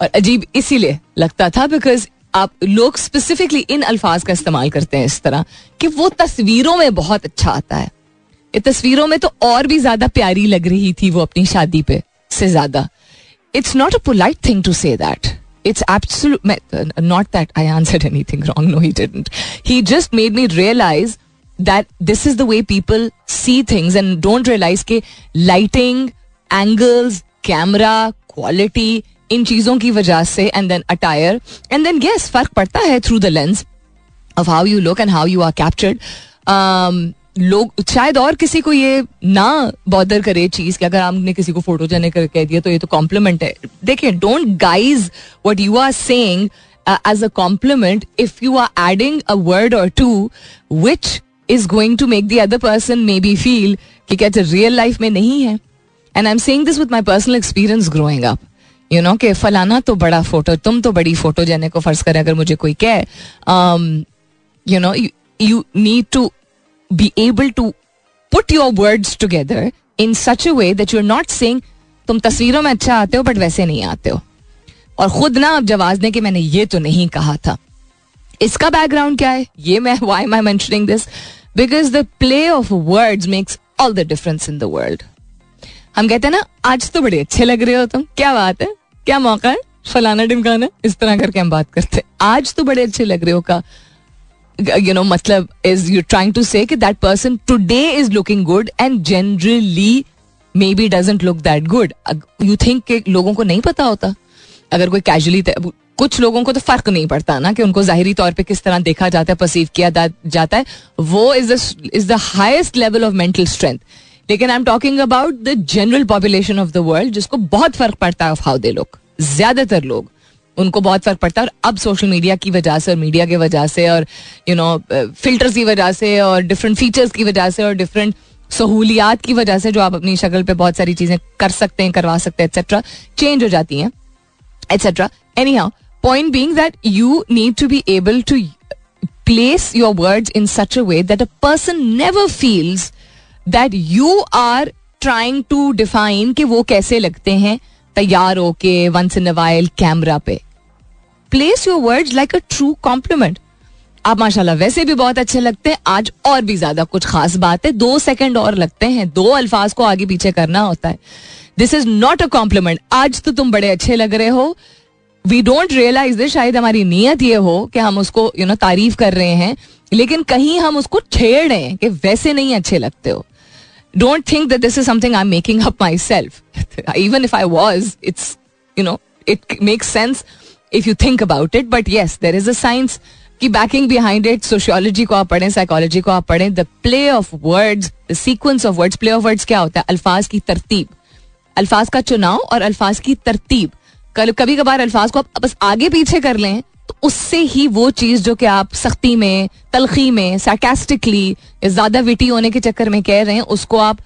और अजीब इसीलिए लगता था बिकॉज आप लोग स्पेसिफिकली इन अल्फाज का इस्तेमाल करते हैं इस तरह कि वो तस्वीरों में बहुत अच्छा आता है. ये तस्वीरों में तो और भी ज्यादा प्यारी लग रही थी वो अपनी शादी पे से ज्यादा. It's not a polite thing to say that. It's absolute. Not that Ayan said anything wrong. No, he didn't. He just made me realize that this is the way people see things and don't realize that lighting, angles, camera, quality, इन चीज़ों की वजह से, and then attire, and then yes, फर्क पड़ता है through the lens of how you look and how you are captured. लोग शायद और किसी को ये ना बॉदर करे चीज़ कि अगर आपने किसी को फोटोजेनिक कह दिया तो ये तो कॉम्प्लीमेंट है. देखिए, don't guys what you are saying as a compliment if you are adding a word और two which is going to make the other person may be feel कि क्या रियल लाइफ में नहीं है. And I am saying this with my personal experience growing up, you know, कि फलाना तो बड़ा फोटो, तुम तो बड़ी फोटोजेनिक को फर्ज करें अगर मुझे कोई कहे. You know, you need to be able to put your words together in such a way that you're not saying तुम तस्वीरों में अच्छा आते हो बट वैसे नहीं आते हो, और खुद ना आप जवाब दें कि मैंने ये तो नहीं कहा था. इसका बैकग्राउंड क्या है, ये मैं why am I mentioning this? Because the play of words makes all the difference in the world. हम कहते हैं ना, आज तो बड़े अच्छे लग रहे हो तुम, क्या बात है, क्या मौका है, फलाना ढिमकाना, इस तरह करके हम बात करते हैं. आज तो बड़े अच्छे लग रहे हो का, you know, matlab is you're trying to say that that person today is looking good and generally maybe doesn't look that good. You think कि लोगों को नहीं पता होता? अगर कोई casually, कुछ लोगों को तो फर्क नहीं पड़ता ना कि उनको जाहिरी तौर पे किस तरह देखा जाता है, परसीव किया जाता है. वो is the highest level of mental strength. लेकिन I'm talking about the general population of the world जिसको बहुत फर्क पड़ता है of how they look. ज्यादातर लोग, उनको बहुत फर्क पड़ता है. और अब सोशल मीडिया की वजह से और मीडिया की वजह से और यू नो फिल्टर्स की वजह से और डिफरेंट फीचर्स की वजह से और डिफरेंट सहूलियात की वजह से जो आप अपनी शक्ल पे बहुत सारी चीज़ें कर सकते हैं, करवा सकते हैं, एटसेट्रा, चेंज हो जाती हैं, etcetera. Anyhow, point being that you need to be able to place your words in such a way that a person never feels that you are trying to define कि वो कैसे लगते हैं तैयार होके once in a while camera पे. Place your words like a true compliment. आप माशाल्लाह वैसे भी बहुत अच्छे लगते हैं, आज और भी ज्यादा कुछ खास बात है, 2 सेकंड और लगते हैं, 2 अल्फाज को आगे पीछे करना होता है. This is not a compliment. आज तो तुम बड़े अच्छे लग रहे हो. We don't realise this. शायद हमारी नीयत ये हो कि हम उसको तारीफ कर रहे हैं, लेकिन कहीं हम उसको छेड़ रहे हैं कि वैसे नहीं अच्छे लगते हो. Don't think that this is something I am making up myself. Even if I was, it's it makes sense if you think about it, but yes, there is a science ki backing behind it. Sociology ko aap padhe, psychology ko aap padhe. The play of words, the sequence of words. Play of words kya hota hai? Alfaz ki tartib, alfaz ka chunav aur alfaz ki tartib. Kabhi kabar alfaz ko aap bas aage piche kar lein to usse hi wo cheez jo ki aap sakhti mein, talkhee mein, sarcastically, zyada witty hone ke chakkar mein keh rahe hain, usko aap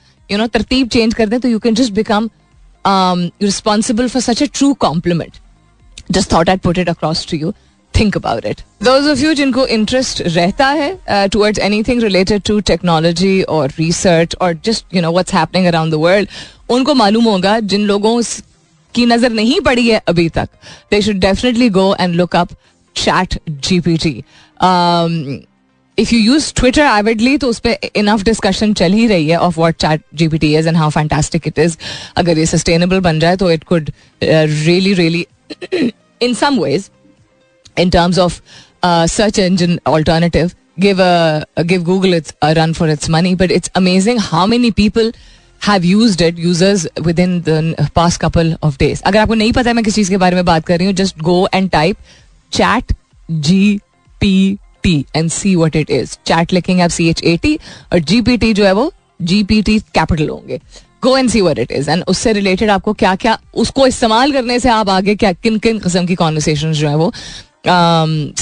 tartib change kar dein, to you can just become responsible for such a true compliment. Just thought I'd put it across to you. Think about it. Those of you जिनको interest रहता है towards anything related to technology or research or just what's happening around the world, उनको मालूम होगा. जिन लोगों की नजर नहीं पड़ी है अभी तक, they should definitely go and look up ChatGPT. If you use Twitter avidly, तो उस पर इनफ डिस्कशन चल ही रही है of what ChatGPT is and how fantastic it is. अगर ये sustainable बन जाए तो it could really in some ways, in terms of search engine alternative, give Google a run for its money. But it's amazing how many people have used it, users, within the past couple of days. अगर आपको नहीं पता है मैं किस चीज़ के बारे में बात कर रही हूँ, just go and type ChatGPT and see what it is. Chat लिखेंगे आप CHAT और GPT जो है वो GPT कैपिटल होंगे. Go and see what it is. And उससे related आपको क्या क्या, उसको इस्तेमाल करने से आप आगे क्या किन किन किस्म की conversations जो है वो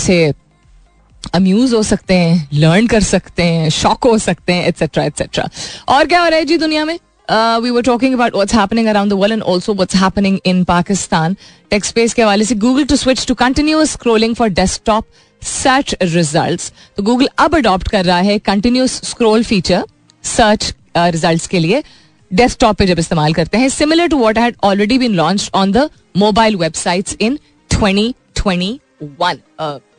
से अम्यूज हो सकते हैं, लर्न कर सकते हैं, शॉक हो सकते हैं, एटसेट्रा एटसेट्रा. और क्या हो रहा है जी दुनिया में? We were talking about what's happening around the world and also what's happening in Pakistan. Tech space के हवाले से Google to switch to continuous scrolling for desktop search results. तो Google अब अडॉप्ट कर रहा है continuous scroll feature search results के लिए डेस्कटॉप पे जब इस्तेमाल करते हैं. Similar to what had already been launched on the mobile websites in 2021.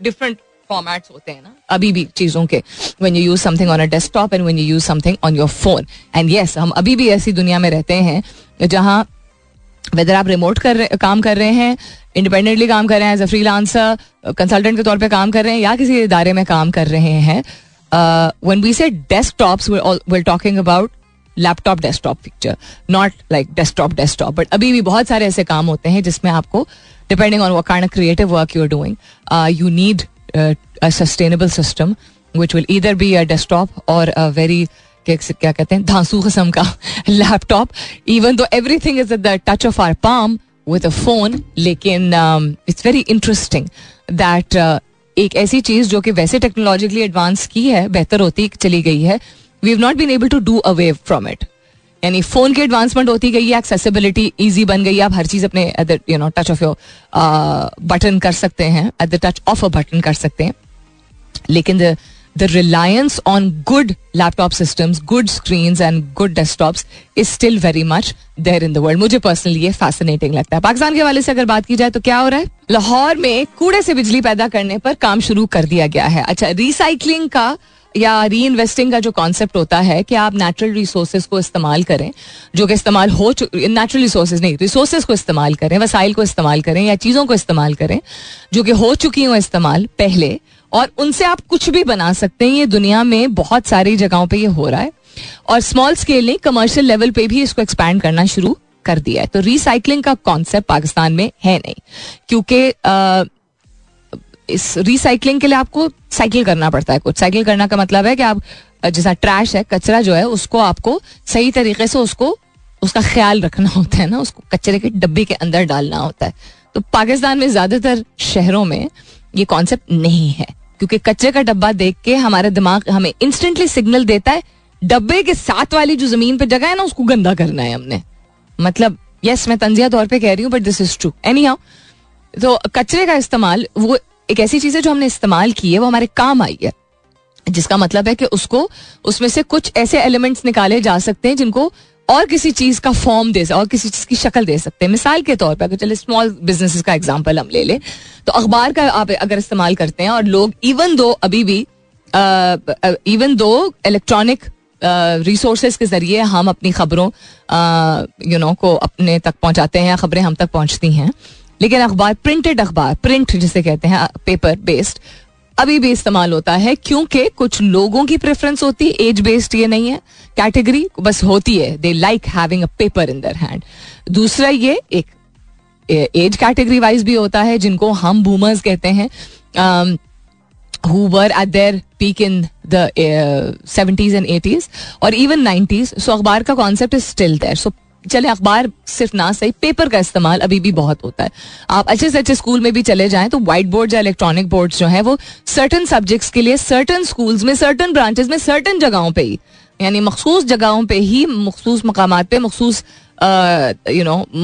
Different formats होते हैं ना अभी भी चीजों के, when you use something on a desktop and when you use something on your phone. And yes, हम अभी भी ऐसी दुनिया में रहते हैं जहां वेदर आप रिमोट काम कर रहे हैं, इंडिपेंडेंटली काम कर रहे हैं, एज अ फ्रीलांसर, कंसल्टेंट के तौर पर काम कर रहे हैं, या किसी इदारे में काम कर रहे हैं. When we say desktops, we talking about laptop desktop picture, not like desktop desktop. But अभी भी बहुत सारे ऐसे काम होते हैं जिसमें आपको, depending on what kind of creative work you are doing, you need a sustainable system which will either be a desktop और अ वेरी क्या कहते हैं धांसू किस्म का laptop. Even though everything is at the touch of our palm with a phone, लेकिन it's very interesting that एक ऐसी चीज जो कि वैसे टेक्नोलॉजिकली एडवांस की है, बेहतर होती चली गई है, we've not been able to do away from it. यानी फोन की एडवांसमेंट होती गई है, एक्सेसिबिलिटी ईजी बन गई है, आप हर चीज अपने टच ऑफ योर बटन कर सकते हैं, at the touch of a button कर सकते हैं. लेकिन the reliance on good laptop systems, good screens and good desktops is still very much there in the world. मुझे personally ये fascinating लगता है. पाकिस्तान के हवाले से अगर बात की जाए तो क्या हो रहा है? लाहौर में कूड़े से बिजली पैदा करने पर काम शुरू कर दिया गया है. अच्छा, रिसाइकलिंग का या री इन्वेस्टिंग का जो कॉन्सेप्ट होता है कि आप नेचुरल रिसोर्सेज को इस्तेमाल करें, जो कि इस्तेमाल हो चुके, नेचुरल रिसोर्सेज नहीं, रिसोर्सेज को इस्तेमाल करें, वसाइल को इस्तेमाल करें या चीज़ों को इस्तेमाल करें जो कि हो चुकी हों इस्तेमाल पहले, और उनसे आप कुछ भी बना सकते हैं. ये दुनिया में बहुत सारी जगहों पर ये हो रहा है और स्मॉल स्केल नहीं, कमर्शियल लेवल पर भी इसको एक्सपैंड करना शुरू कर दिया है. तो रिसाइकलिंग का कॉन्सेप्ट पाकिस्तान में है नहीं, क्योंकि इस रिसाइकलिंग के लिए आपको साइकिल करना पड़ता है. कुछ साइकिल करना का मतलब है कि आप जैसा ट्रैश है, कचरा जो है, उसको आपको सही तरीके से उसको उसका ख्याल रखना होता है ना, उसको कचरे के डब्बे के अंदर डालना होता है. तो पाकिस्तान में ज़्यादातर शहरों में ये कॉन्सेप्ट नहीं है, क्योंकि कचरे का डब्बा देख के हमारा दिमाग हमें इंस्टेंटली सिग्नल देता है डब्बे के साथ वाली जो ज़मीन पर जगह है ना, उसको गंदा करना है हमने. मतलब यस, मैं तंजिया तौर पर कह रही हूँ, but this is true anyhow. तो कचरे का इस्तेमाल, वो एक ऐसी चीज है जो हमने इस्तेमाल की है, वो हमारे काम आई है, जिसका मतलब है कि उसको, उसमें से कुछ ऐसे एलिमेंट्स निकाले जा सकते हैं जिनको और किसी चीज का फॉर्म दे सकते, और किसी चीज की शक्ल दे सकते हैं. मिसाल के तौर पर अगर चले स्मॉल बिजनेसेस का एग्जांपल हम ले लें तो अखबार का आप अगर इस्तेमाल करते हैं और लोग इवन दो इलेक्ट्रॉनिक रिसोर्सेज के जरिए हम अपनी खबरों को अपने तक पहुंचाते हैं, खबरें हम तक पहुंचती हैं, लेकिन अखबार प्रिंटेड अखबार प्रिंट जिसे कहते हैं पेपर बेस्ड अभी भी इस्तेमाल होता है क्योंकि कुछ लोगों की प्रेफरेंस होती है. एज बेस्ड ये नहीं है कैटेगरी, बस होती है they like having a paper in their hand. दूसरा ये एक एज कैटेगरी वाइज भी होता है जिनको हम बूमर्स कहते हैं, who were at their peak in the 70s and 80s और even 90s. So अखबार का concept is still there. So चले अखबार सिर्फ ना सही, पेपर का इस्तेमाल अभी भी बहुत होता है. आप अच्छे से अच्छे स्कूल में भी चले जाएं तो वाइट बोर्ड या इलेक्ट्रॉनिक बोर्ड्स जो हैं वो सर्टन सब्जेक्ट्स के लिए सर्टन स्कूल्स में, सर्टन ब्रांचेस में, सर्टन जगहों पे ही, यानी मखसूस जगहों पे ही, मखसूस मकामात पे मखसूस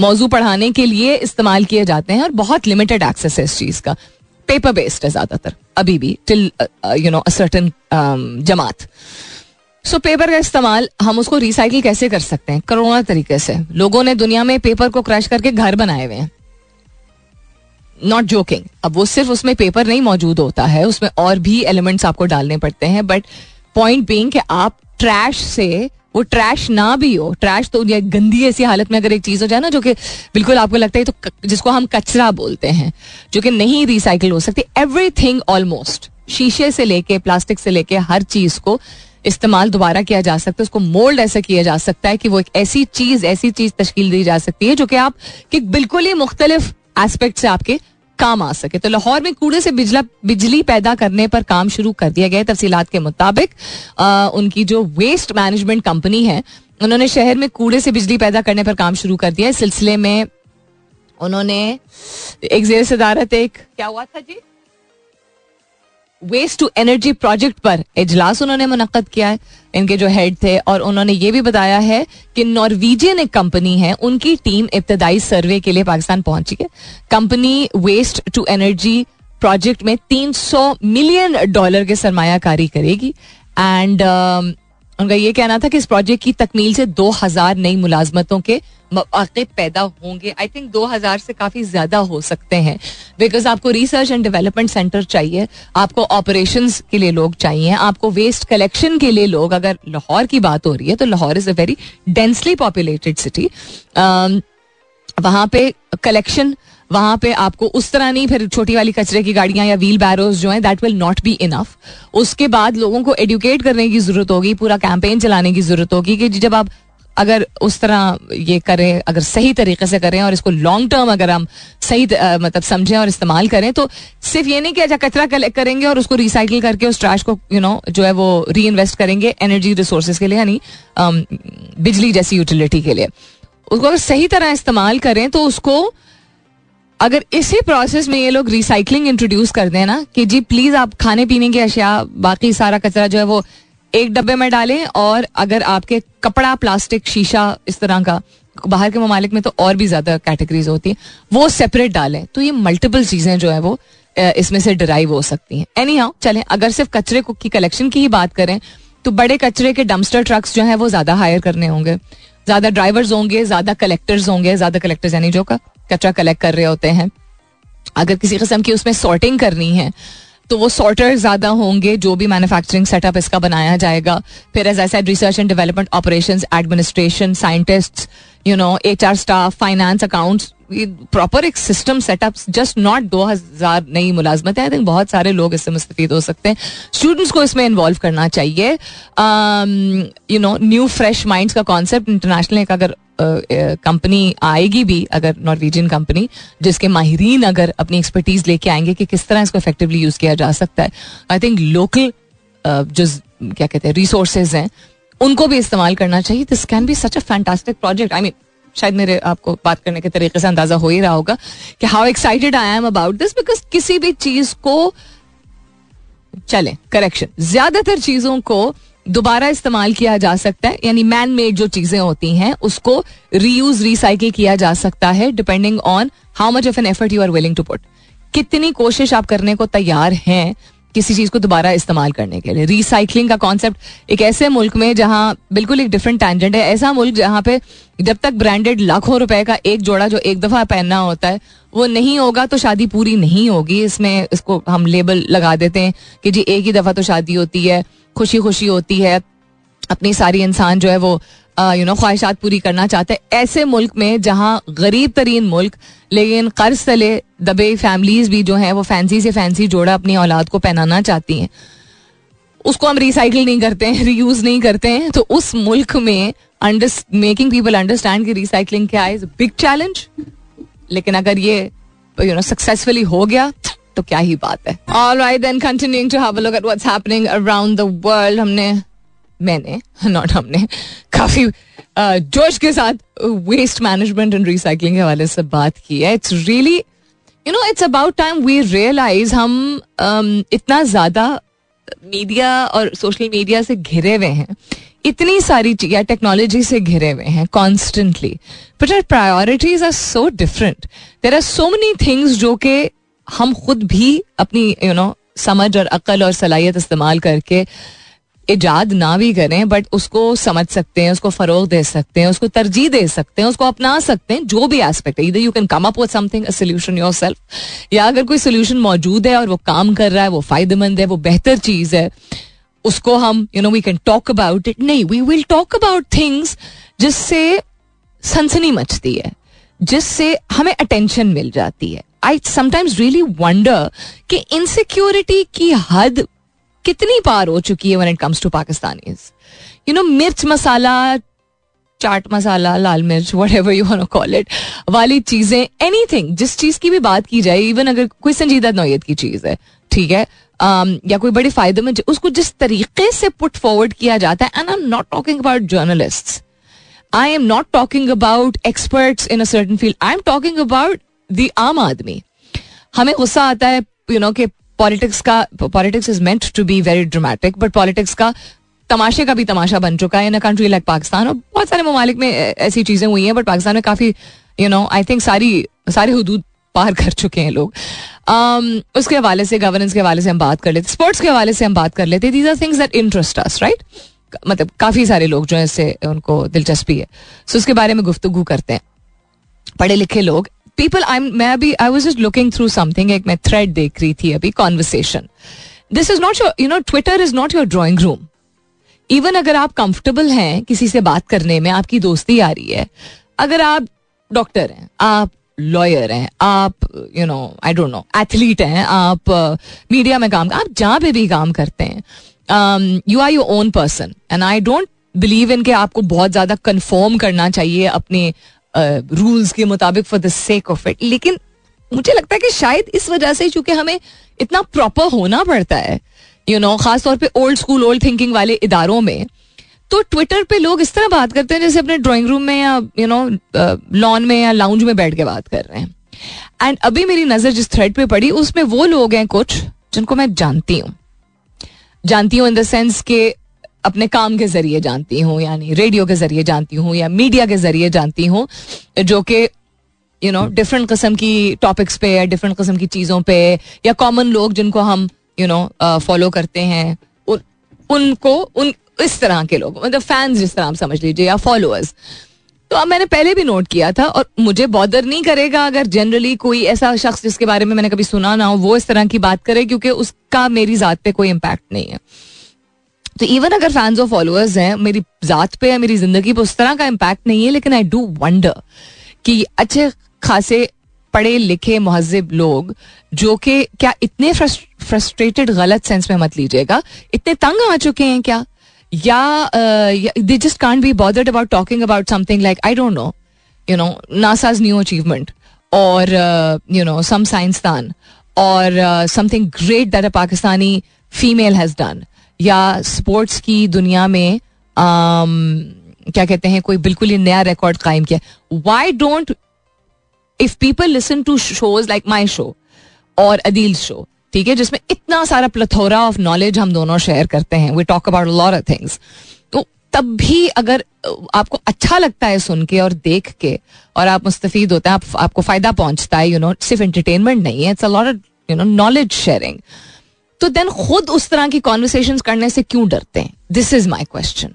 मौजू पढ़ाने के लिए इस्तेमाल किए जाते हैं और बहुत लिमिटेड एक्सेस है इस चीज़ का. पेपर बेस्ड है ज्यादातर अभी भी टिल अ सर्टेन जमात. सो पेपर का इस्तेमाल हम उसको रिसाइकिल कैसे कर सकते हैं? करोना तरीके से लोगों ने दुनिया में पेपर को क्रश करके घर बनाए हुए हैं, नॉट जोकिंग. अब वो सिर्फ उसमें पेपर नहीं मौजूद होता है, उसमें और भी एलिमेंट्स आपको डालने पड़ते हैं, बट पॉइंट बीइंग कि आप ट्रैश से, वो ट्रैश ना भी हो, ट्रैश तो गंदी ऐसी हालत में अगर एक चीज हो जाए ना जो कि बिल्कुल आपको लगता है तो जिसको हम कचरा बोलते हैं, जो कि नहीं रिसाइकिल हो सकती. एवरीथिंग ऑलमोस्ट, शीशे से लेके प्लास्टिक से लेके हर चीज को इस्तेमाल दोबारा किया जा सकता है. उसको मोल्ड ऐसा किया जा सकता है कि वो एक ऐसी चीज तश्कील दी जा सकती है जो कि आप कि बिल्कुल ही मुख्तलिफ एस्पेक्ट से आपके काम आ सके. तो लाहौर में कूड़े से बिजली पैदा करने पर काम शुरू कर दिया गया है. तफसीलात के मुताबिक उनकी जो वेस्ट मैनेजमेंट कंपनी है उन्होंने शहर में कूड़े से बिजली पैदा करने पर काम शुरू कर दिया. इस सिलसिले में उन्होंने एक जेर सदारत एक क्या हुआ था जी वेस्ट टू एनर्जी प्रोजेक्ट पर इजलास उन्होंने मुनक्कद किया है, इनके जो हेड थे, और उन्होंने ये भी बताया है कि नॉर्वेजियन एक कंपनी है, उनकी टीम इब्तदाई सर्वे के लिए पाकिस्तान पहुंची है. Company waste to energy project में $300 मिलियन के सरमायाकारी करेगी एंड उनका ये कहना था कि इस प्रोजेक्ट की तकमील से 2000 नई मुलाजमतों के मौके पैदा होंगे. आई थिंक 2000 से काफ़ी ज़्यादा हो सकते हैं बिकॉज आपको रिसर्च एंड डेवलपमेंट सेंटर चाहिए, आपको ऑपरेशंस के लिए लोग चाहिए, आपको वेस्ट कलेक्शन के लिए लोग. अगर लाहौर की बात हो रही है तो Lahore is a very densely populated city. वहाँ पे कलेक्शन, वहाँ पे आपको उस तरह नहीं, फिर छोटी वाली कचरे की गाड़ियाँ या व्हील बैरोज जो हैं that will not be enough. उसके बाद लोगों को एडुकेट करने की ज़रूरत होगी, पूरा कैंपेन चलाने की ज़रूरत होगी कि जब आप अगर उस तरह ये करें, अगर सही तरीके से करें और इसको लॉन्ग टर्म अगर हम सही समझें और इस्तेमाल करें तो सिर्फ ये नहीं कि अच्छा कचरा कलेक्ट करेंगे और उसको रिसाइकिल करके उस ट्रैश को जो है वो री इन्वेस्ट करेंगे एनर्जी रिसोर्सेज के लिए, यानी बिजली जैसी यूटिलिटी के लिए. उसको अगर सही तरह इस्तेमाल करें तो उसको अगर इसी प्रोसेस में ये लोग रिसाइकलिंग इंट्रोड्यूस कर दें ना कि जी प्लीज़ आप खाने पीने की अशिया बाकी सारा कचरा जो है वो एक डब्बे में डालें, और अगर आपके कपड़ा, प्लास्टिक, शीशा इस तरह का, बाहर के ममालिक में तो और भी ज़्यादा कैटेगरीज होती हैं, वो सेपरेट डालें. तो ये मल्टीपल चीज़ें जो है वो इसमें से डिराइव हो सकती हैं. एनी हाउ चलें, अगर सिर्फ कचरे की कलेक्शन की ही बात करें तो बड़े कचरे के डम्स्टर ट्रक्स जो हैं वो ज़्यादा हायर करने होंगे, ज़्यादा ड्राइवर्स होंगे, ज़्यादा कलेक्टर्स होंगे, ज़्यादा कलेक्टर्स यानी जो कचरा कलेक्ट कर रहे होते हैं. अगर किसी किस्म की उसमें सॉर्टिंग करनी है तो वो सॉर्टर ज़्यादा होंगे जो भी मैन्युफैक्चरिंग सेटअप इसका बनाया जाएगा. फिर as I said research and development, operations, administration, scientists, HR staff, finance, accounts, proper एक सिस्टम सेटअप. जस्ट नॉट 2000 नई मुलाजमत है. आई थिंक बहुत सारे लोग इससे मुस्तफीद हो सकते हैं. स्टूडेंट्स को इसमें इन्वॉल्व करना चाहिए. न्यू फ्रेश माइंड्स का कॉन्सेप्ट इंटरनेशनल एक अगर कंपनी आएगी भी, अगर नॉर्वेजियन कंपनी, जिसके माहिरीन अगर अपनी एक्सपर्टीज लेके आएंगे कि किस तरह इसको इफेक्टिवली यूज़ किया जा सकता है. आई थिंक लोकल जो क्या कहते हैं रिसोर्सेज हैं उनको भी इस्तेमाल करना चाहिए. This can be such a fantastic project. I mean शायद मेरे आपको बात करने के तरीके से अंदाजा हो ही रहा होगा कि how excited I am about this, because किसी भी चीज़ को ज़्यादातर चीज़ों को दोबारा इस्तेमाल किया जा सकता है. यानी मैन मेड जो चीज़ें होती हैं उसको रीयूज, रिसाइकिल किया जा सकता है depending on how much of an effort you are willing to put. कितनी कोशिश आप करने को तैयार हैं किसी चीज़ को दोबारा इस्तेमाल करने के लिए. रिसाइकलिंग का कॉन्सेप्ट एक ऐसे मुल्क में जहाँ बिल्कुल एक डिफरेंट टैंजेंट है, ऐसा मुल्क जहाँ पे जब तक ब्रांडेड लाखों रुपए का एक जोड़ा जो एक दफ़ा पहनना होता है वो नहीं होगा तो शादी पूरी नहीं होगी. इसमें इसको हम लेबल लगा देते हैं कि जी एक ही दफ़ा तो शादी होती है, खुशी खुशी होती है, अपनी सारी इंसान जो है वो ख्वाहिशात पूरी करना चाहते हैं. ऐसे मुल्क में जहाँ गरीब तरीन मुल्क लेकिन कर्ज तले दबे फैमिलीज भी जो हैं वो फैंसी से फैंसी जोड़ा अपनी औलाद को पहनाना चाहती हैं, उसको हम रिसाइकिल नहीं करते हैं, रीयूज़ नहीं करते हैं. तो उस मुल्क में मेकिंग पीपल अंडरस्टैंड कि रिसाइकिलिंग क्या है इज बिग चैलेंज. लेकिन अगर ये सक्सेसफुली हो गया तो क्या ही बात है. Alright then, continuing to have a look at what's happening around the world. हमने काफी जोश के साथ वेस्ट मैनेजमेंट एंड रिसाइकलिंग के हवाले से बात की है. It's really it's about time we realise हम इतना ज्यादा मीडिया और सोशल मीडिया से घिरे हुए हैं, इतनी सारी चीज़ें टेक्नोलॉजी से घिरे हुए हैं constantly, but our priorities are so different. There are so many things जो कि हम खुद भी अपनी समझ और अकल और सलाहियत इस्तेमाल करके इजाद ना भी करें बट उसको समझ सकते हैं, उसको फ़रोग दे सकते हैं, उसको तरजीह दे सकते हैं, उसको अपना सकते हैं. जो भी एस्पेक्ट है, इधर you can come up with something a solution yourself, या अगर कोई सोल्यूशन मौजूद है और वो काम कर रहा है, वो फ़ायदेमंद है, वो बेहतर चीज़ है, उसको हम we can talk about it. नहीं, we will talk about things जिससे सनसनी मचती है, जिससे हमें अटेंशन मिल जाती है. आई समटाइम्स रियली वंडर कि इनसिक्योरिटी की हद कितनी पार हो चुकी है when it comes to Pakistanis. मिर्च मसाला, चाट मसाला, लाल मिर्च, whatever you want to call it, वाली चीजें, एनीथिंग, जिस चीज की भी बात की जाए, इवन अगर कोई संजीदा नौयत की चीज है, ठीक है, या कोई बड़े फायदे में, उसको जिस तरीके से पुट फॉरवर्ड किया जाता है. And I am not talking about journalists, I am not talking about experts in a certain field, I am talking about the आम आदमी. हमें गुस्सा आता है कि politics is meant to be very dramatic, but politics का तमाशे का भी तमाशा बन चुका है in a country like Pakistan. और बहुत सारे ममालिक में ऐसी चीज़ें हुई हैं, बट पाकिस्तान में काफ़ी आई थिंक सारे हुदूद पार कर चुके हैं लोग. उसके हवाले से, गवर्नेंस के हवाले से हम बात कर लेते, स्पोर्ट्स के हवाले से हम बात कर लेते. These are things that interest us, right? मतलब काफ़ी सारे लोग जो हैं इससे उनको दिलचस्पी है, सो उसके बारे में गुफ्तगू करते हैं. पढ़े लिखे लोग, people. I was just looking through something, एक मैं थ्रेड देख रही थी अभी, conversation. This is not your Twitter is not your drawing room. Even अगर आप कंफर्टेबल हैं किसी से बात करने में, आपकी दोस्ती आ रही है, अगर आप डॉक्टर हैं, आप लॉयर हैं, आप आई डोंट नो एथलीट हैं, आप मीडिया में काम, आप जहाँ पे भी काम करते हैं, you are your own person. And I don't believe in के आपको बहुत ज़्यादा कन्फर्म करना चाहिए अपने रूल्स के मुताबिक for the sake of it. लेकिन मुझे लगता है कि शायद इस वजह से, चूंकि हमें इतना प्रॉपर होना पड़ता है, खासतौर पे ओल्ड स्कूल, ओल्ड थिंकिंग वाले इदारों में, तो ट्विटर पे लोग इस तरह बात करते हैं जैसे अपने ड्राइंग रूम में या लॉन में या लाउंज में बैठ के बात कर रहे हैं. एंड अभी मेरी नज़र जिस थ्रेड पे पड़ी उसमें वो लोग हैं कुछ जिनको मैं जानती हूँ इन द सेंस के अपने काम के जरिए जानती हूँ, यानी रेडियो के जरिए जानती हूँ या मीडिया के जरिए जानती हूँ, जो कि डिफरेंट किस्म की टॉपिक्स पे, डिफरेंट किस्म की चीज़ों पे, या कॉमन लोग जिनको हम फॉलो करते हैं, उनको इस तरह के लोग, मतलब फैंस जिस तरह आप समझ लीजिए, या फॉलोअर्स. तो अब मैंने पहले भी नोट किया था और मुझे बॉदर नहीं करेगा अगर जनरली कोई ऐसा शख्स जिसके बारे में मैंने कभी सुना ना हो वो इस तरह की बात करे, क्योंकि उसका मेरी ज़ात पे कोई इम्पैक्ट नहीं है. तो इवन अगर फैंस और फॉलोअर्स हैं, मेरी ज़ात पे या मेरी ज़िंदगी पे उस तरह का इम्पैक्ट नहीं है, लेकिन आई डू वंडर कि अच्छे खासे पढ़े लिखे मुहज़्ज़ब लोग, जो कि क्या इतने फ्रस्ट्रेटेड, गलत सेंस में मत लीजिएगा, इतने तंग आ चुके हैं क्या, या they just can't be bothered about talking about something like I don't know NASA's new achievement और सम साइंसदान और something great that a Pakistani female has done, या स्पोर्ट्स की दुनिया में क्या कहते हैं, कोई बिल्कुल ही नया रिकॉर्ड कायम किया. Why don't, if people listen to shows like my show और अदील शो, ठीक है, जिसमें इतना सारा प्लेथोरा ऑफ नॉलेज हम दोनों शेयर करते हैं, we talk about lot of things, तो तब भी अगर आपको अच्छा लगता है सुन के और देख के और आप मुस्तफीद होते हैं, आपको फ़ायदा पहुंचता है, सिर्फ एंटरटेनमेंट नहीं है, it's a lot of knowledge sharing. तो देन खुद उस तरह की कॉन्वर्सेशंस करने से क्यों डरते हैं? This is my question.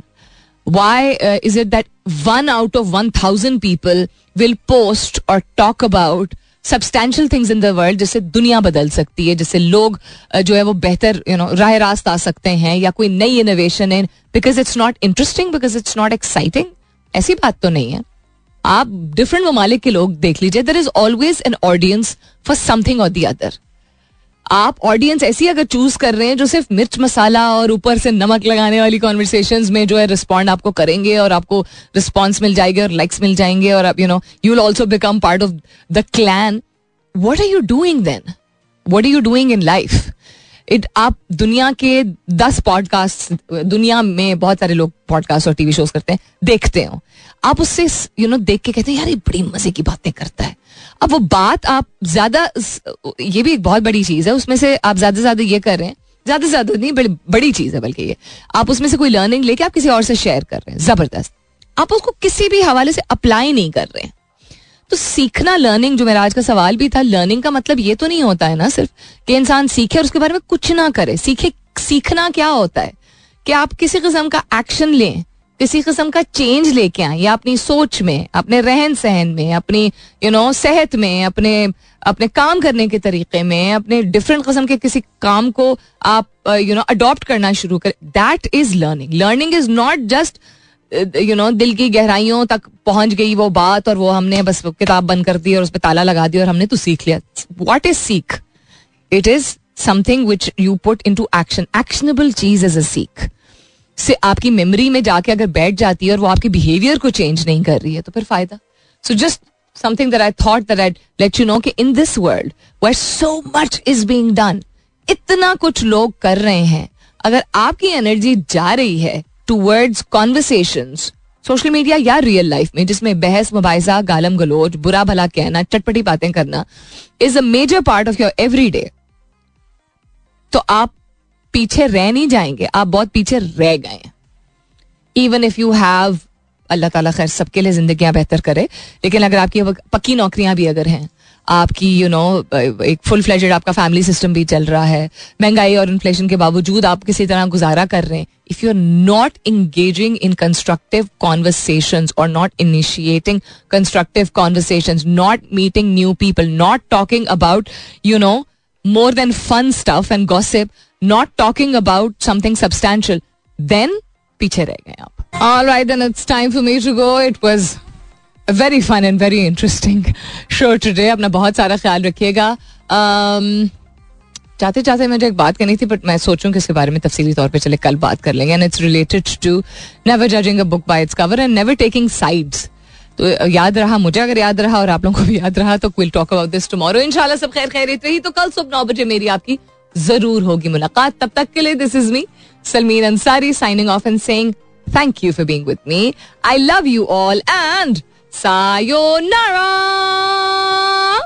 Why is it that 1 out of 1,000 people will post or talk about substantial things in the world जिससे दुनिया बदल सकती है, जिससे लोग जो है वो बेहतर राह रास्त आ सकते हैं या कोई नई इनोवेशन है? Because it's not interesting, because it's not exciting. ऐसी बात तो नहीं है. आप डिफरेंट ममालिक के लोग देख लीजिए, there is always an audience for something और दी अदर. आप ऑडियंस ऐसी अगर चूज कर रहे हैं जो सिर्फ मिर्च मसाला और ऊपर से नमक लगाने वाली कॉन्वर्सेशंस में जो है रिस्पॉन्ड आपको करेंगे और आपको रिस्पॉन्स मिल जाएगी और लाइक्स मिल जाएंगे और आप you will also become part of the clan, what are you doing then? What are you doing in life? आप दुनिया के 10 पॉडकास्ट, दुनिया में बहुत सारे लोग पॉडकास्ट और टीवी शोज करते हैं, देखते हो आप, उससे देख के कहते हैं यार ये बड़ी मजे की बातें करता है. अब वो बात आप ज्यादा, ये भी एक बहुत बड़ी चीज है, उसमें से आप ज्यादा से ज्यादा ये कर रहे हैं, ज्यादा से ज्यादा नहीं बड़ी चीज है बल्कि ये, आप उसमें से कोई लर्निंग लेके आप किसी और से शेयर कर रहे हैं. जबरदस्त. आप उसको किसी भी हवाले से अप्लाई नहीं कर रहे हैं. तो सीखना, लर्निंग, जो मेरा आज का सवाल भी था, लर्निंग का मतलब ये तो नहीं होता है ना सिर्फ कि इंसान सीखे और उसके बारे में कुछ ना करे. सीखे, सीखना क्या होता है कि आप किसी किस्म का एक्शन लें, किसी किस्म का चेंज लेके आए, या अपनी सोच में, अपने रहन सहन में, अपनी सेहत में, अपने काम करने के तरीके में, अपने डिफरेंट किस्म के किसी काम को आप अडॉप्ट करना शुरू करें. That is learning. Learning is not just दिल की गहराइयों तक पहुंच गई वो बात और वो हमने बस किताब बंद कर दी और उस पर ताला लगा दिया और हमने तो सीख लिया. व्हाट इज सीख? It is something which you put into action. Actionable चीज इज अ सीख. से आपकी मेमोरी में जाके अगर बैठ जाती है और वो आपके बिहेवियर को चेंज नहीं कर रही है तो फिर फायदा. So just something that I thought that I'd let you know कि in this world where so much is being done, इतना कुछ लोग कर रहे हैं, अगर आपकी एनर्जी जा रही है towards conversations, सोशल मीडिया या रियल लाइफ में जिसमें बहस, मुबाइजा, गालम गलोच, बुरा भला कहना, चटपटी बातें करना is a major part of your every day, तो आप पीछे रह नहीं जाएंगे. आप बहुत पीछे रह गए. इवन इफ यू हैव, अल्लाह ताला खैर सबके लिए जिंदगियां बेहतर करे, लेकिन अगर आपकी पक्की नौकरियां भी अगर हैं, आपकी एक फुल फ्लेजेड आपका फैमिली सिस्टम भी चल रहा है, महंगाई और इन्फ्लेशन के बावजूद आप किसी तरह गुजारा कर रहे हैं, if you are not engaging in constructive conversations और not initiating constructive conversations, not meeting new people, not talking about more than fun stuff and gossip, not talking about something substantial, then पीछे रह गए आप. Alright, then it's time for me to go. It was A very fun and very interesting show today. अपना बहुत सारा ख्याल रखिएगा. चाहते चाहते मुझे एक बात करनी थी बट मैं सोचूं कि इसके बारे में तफसीली तौर पे चले कल बात कर लेंगे. And it's related to never judging a book by its cover and never taking sides. तो याद रहा मुझे, अगर याद रहा और आप लोगों को भी याद रहा तो will talk about this tomorrow. इंशाल्लाह सब खैर खैरियत रही तो कल सुबह 9 बजे मेरी आपकी जरूर होगी मुलाकात. तब तक के लिए this is me Salmeen Ansari signing off and saying thank you for being with me. I love you all and sayonara.